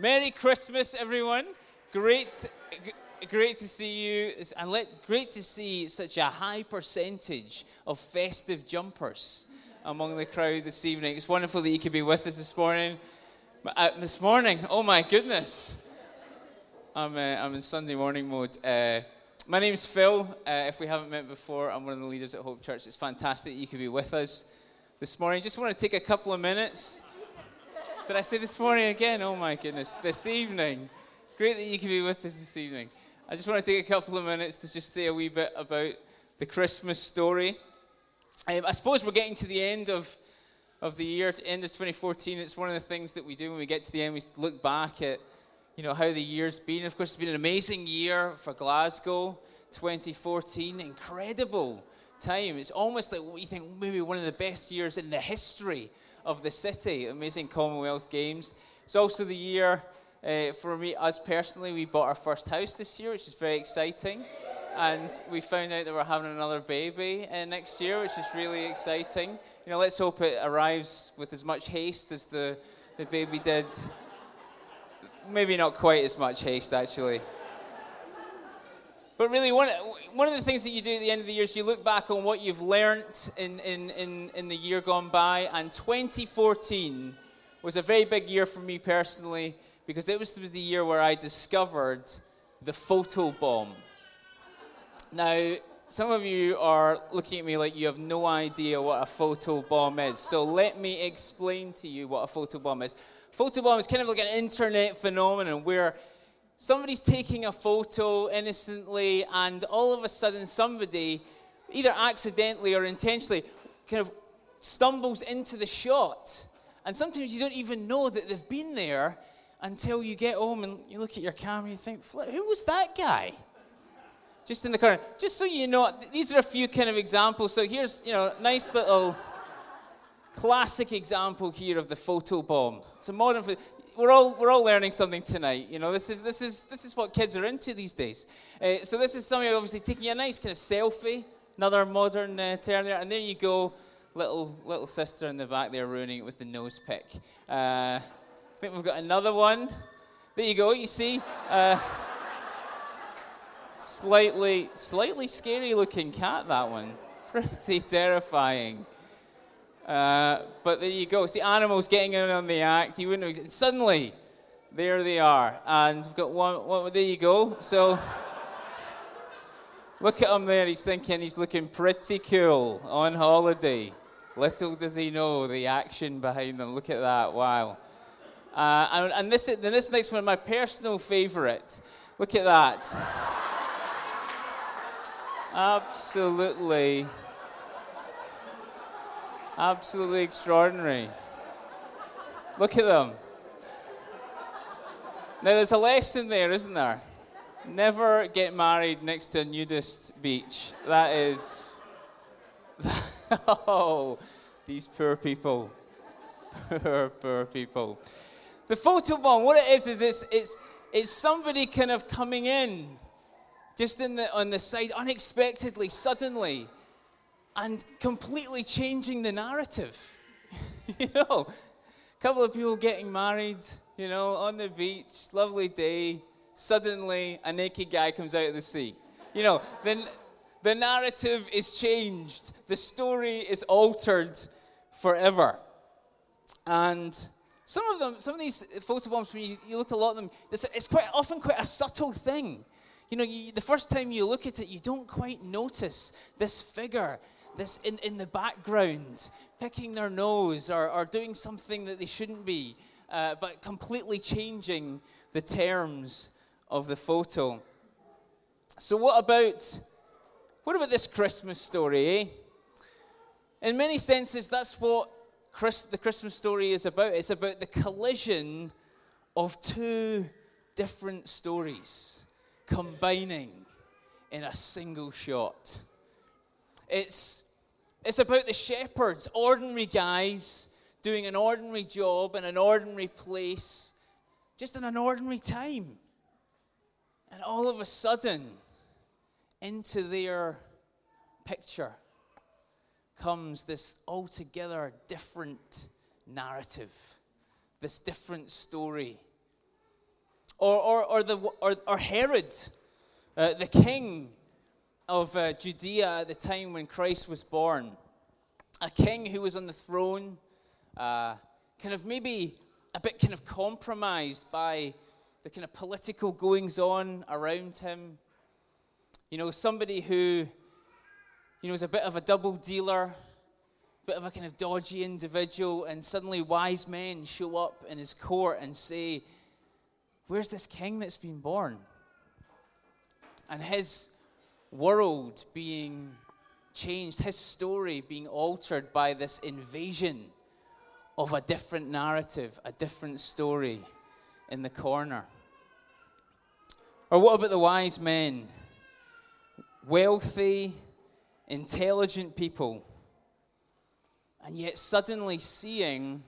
Merry Christmas, everyone. Great to see you. Great to see such a high percentage of festive jumpers among the crowd this evening. It's wonderful that you could be with us this morning. Oh my goodness. I'm in Sunday morning mode. My name's Phil. If we haven't met before, I'm one of the leaders at Hope Church. It's fantastic that you could be with us this morning. Just want to take a couple of minutes. Did I say this morning again? Oh my goodness. This evening. Great that you could be with us this evening. I just want to take a couple of minutes to just say a wee bit about the Christmas story. I suppose we're getting to the end of the year, end of 2014. It's one of the things that we do when we get to the end. We look back at, you know, how the year's been. Of course, it's been an amazing year for Glasgow, 2014. Incredible time. It's almost like we think maybe one of the best years in the history of the city. Amazing Commonwealth Games. It's also the year, for me, us personally, we bought our first house this year, which is very exciting. And we found out that we're having another baby next year, which is really exciting. You know, let's hope it arrives with as much haste as the baby did. Maybe not quite as much haste, actually. But really, one of the things that you do at the end of the year is you look back on what you've learnt in the year gone by. And 2014 was a very big year for me personally, because it was the year where I discovered the photo bomb. Now, some of you are looking at me like you have no idea what a photo bomb is. So let me explain to you what a photo bomb is. Photo bomb is kind of like an internet phenomenon where somebody's taking a photo innocently and all of a sudden somebody, either accidentally or intentionally, kind of stumbles into the shot. And sometimes you don't even know that they've been there until you get home and you look at your camera and you think, who was that guy? Just in the corner. Just so you know, these are a few kind of examples. So here's, you know, nice little classic example here of the photo bomb. It's a modern. We're all learning something tonight. You know, this is what kids are into these days. So this is somebody obviously taking a nice kind of selfie. Another modern term there. And there you go, little sister in the back there ruining it with the nose pick. I think we've got another one. There you go. You see. Slightly scary-looking cat, that one. Pretty terrifying. But there you go. See, animals getting in on the act. You wouldn't have, suddenly, there they are. And we've got one. There you go. So, look at him there. He's thinking he's looking pretty cool on holiday. Little does he know the action behind them. Look at that. Wow. And this next one, my personal favorite. Look at that. Absolutely extraordinary. Look at them. Now, there's a lesson there, isn't there? Never get married next to a nudist beach. That is... Oh, these poor people. Poor people. The photobomb, what it is it's somebody kind of coming in just on the side, unexpectedly, suddenly, and completely changing the narrative. You know, a couple of people getting married, you know, on the beach, lovely day, suddenly a naked guy comes out of the sea. You know, then the narrative is changed. The story is altered forever. And some of these photobombs, when you look at a lot of them, it's often quite a subtle thing. You know, the first time you look at it, you don't quite notice this figure, this in the background, picking their nose or doing something that they shouldn't be, but completely changing the terms of the photo. So what about this Christmas story, eh? In many senses, that's what the Christmas story is about. It's about the collision of two different stories combining in a single shot. It's about the shepherds, ordinary guys doing an ordinary job in an ordinary place, just in an ordinary time. And all of a sudden, into their picture comes this altogether different narrative, this different story, or Herod, the king of Judea at the time when Christ was born, a king who was on the throne, kind of maybe a bit kind of compromised by the kind of political goings-on around him. You know, somebody who, you know, is a bit of a double dealer, a bit of a kind of dodgy individual, and suddenly wise men show up in his court and say, where's this king that's been born? And his world being changed, his story being altered by this invasion of a different narrative, a different story in the corner. Or what about the wise men? Wealthy, intelligent people, and yet suddenly seeing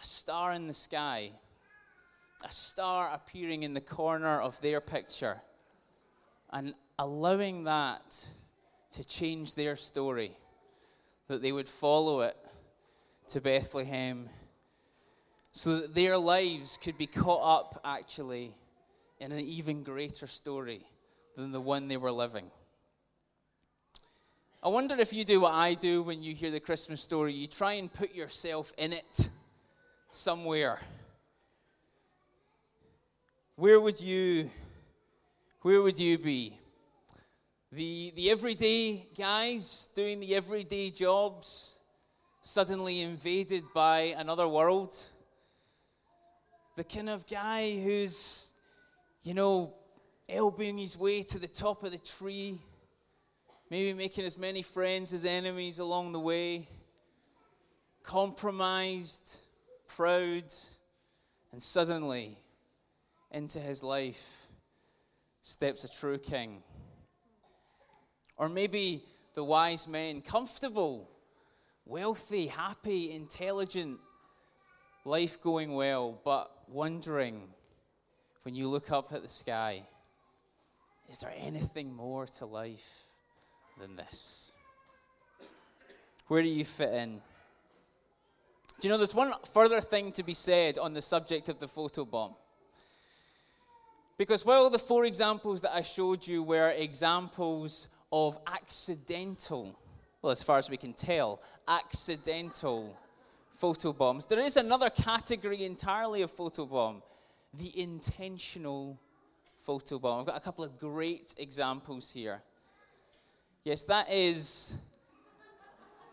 a star in the sky, a star appearing in the corner of their picture, and allowing that to change their story, that they would follow it to Bethlehem, so that their lives could be caught up, actually, in an even greater story than the one they were living. I wonder if you do what I do when you hear the Christmas story. You try and put yourself in it somewhere. Where would you be? The everyday guys doing the everyday jobs, suddenly invaded by another world. The kind of guy who's, you know, elbowing his way to the top of the tree, maybe making as many friends as enemies along the way, compromised, proud, and suddenly into his life steps a true king. Or maybe the wise men, comfortable, wealthy, happy, intelligent, life going well, but wondering when you look up at the sky, is there anything more to life than this? Where do you fit in? Do you know, there's one further thing to be said on the subject of the photobomb. Because while the four examples that I showed you were examples of accidental, well, as far as we can tell, accidental photobombs, there is another category entirely of photobomb, the intentional photobomb. I've got a couple of great examples here. Yes, that is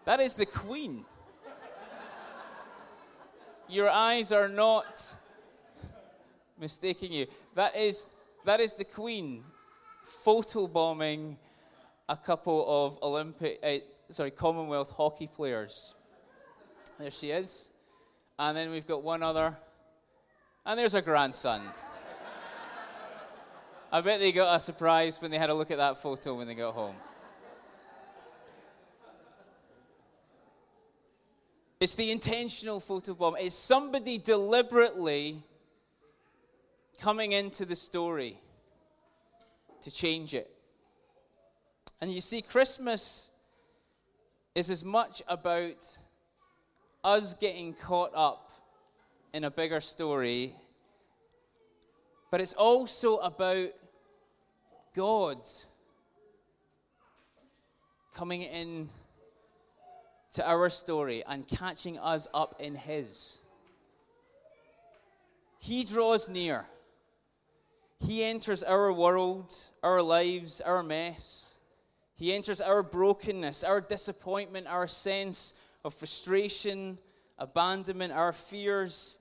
the Queen. Your eyes are not mistaking you. That is the Queen photobombing a couple of Commonwealth hockey players. There she is. And then we've got one other. And there's her grandson. I bet they got a surprise when they had a look at that photo when they got home. It's the intentional photobomb. It's somebody deliberately coming into the story to change it. And you see, Christmas is as much about us getting caught up in a bigger story, but it's also about God coming in to our story and catching us up in His. He draws near. He enters our world, our lives, our mess. He enters our brokenness, our disappointment, our sense of frustration, abandonment, our fears,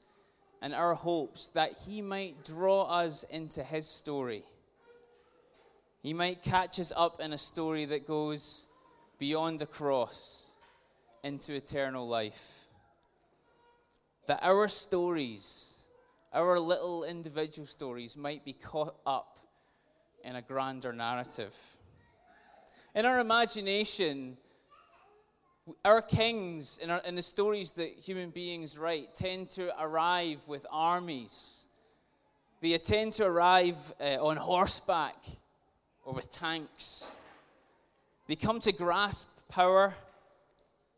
and our hopes, that He might draw us into His story. He might catch us up in a story that goes beyond a cross into eternal life. That our stories, our little individual stories, might be caught up in a grander narrative. In our imagination, our kings, in the stories that human beings write, tend to arrive with armies. They tend to arrive on horseback or with tanks. They come to grasp power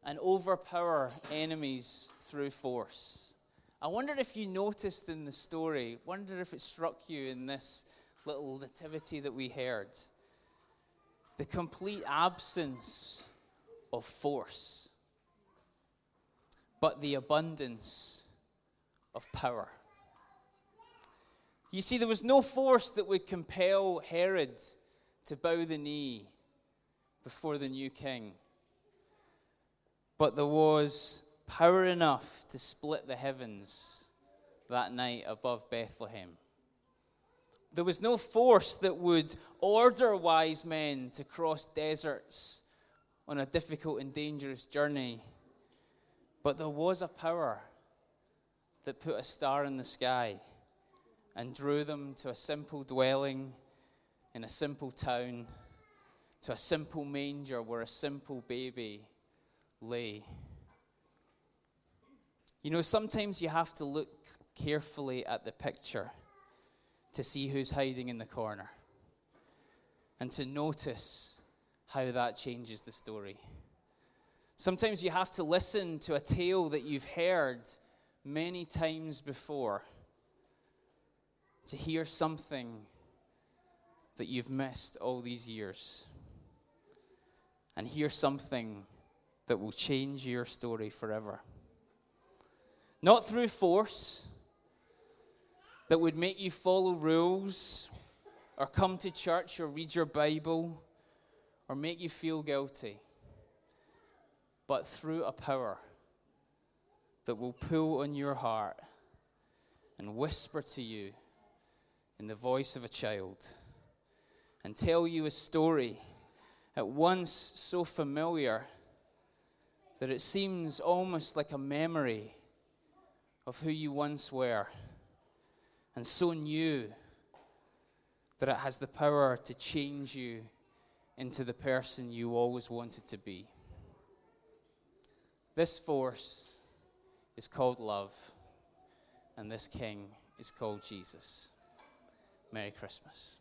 and overpower enemies through force. I wonder if you noticed in the story, wonder if it struck you in this little nativity that we heard, the complete absence of force, but the abundance of power. You see, there was no force that would compel Herod to bow the knee before the new king, but there was power enough to split the heavens that night above Bethlehem. There was no force that would order wise men to cross deserts on a difficult and dangerous journey, but there was a power that put a star in the sky and drew them to a simple dwelling in a simple town, to a simple manger where a simple baby lay. You know, sometimes you have to look carefully at the picture to see who's hiding in the corner and to notice how that changes the story. Sometimes you have to listen to a tale that you've heard many times before to hear something that you've missed all these years and hear something that will change your story forever. Not through force that would make you follow rules or come to church or read your Bible or make you feel guilty, but through a power that will pull on your heart and whisper to you in the voice of a child and tell you a story at once so familiar that it seems almost like a memory of who you once were, and so new that it has the power to change you into the person you always wanted to be. This force is called love, and this king is called Jesus. Merry Christmas.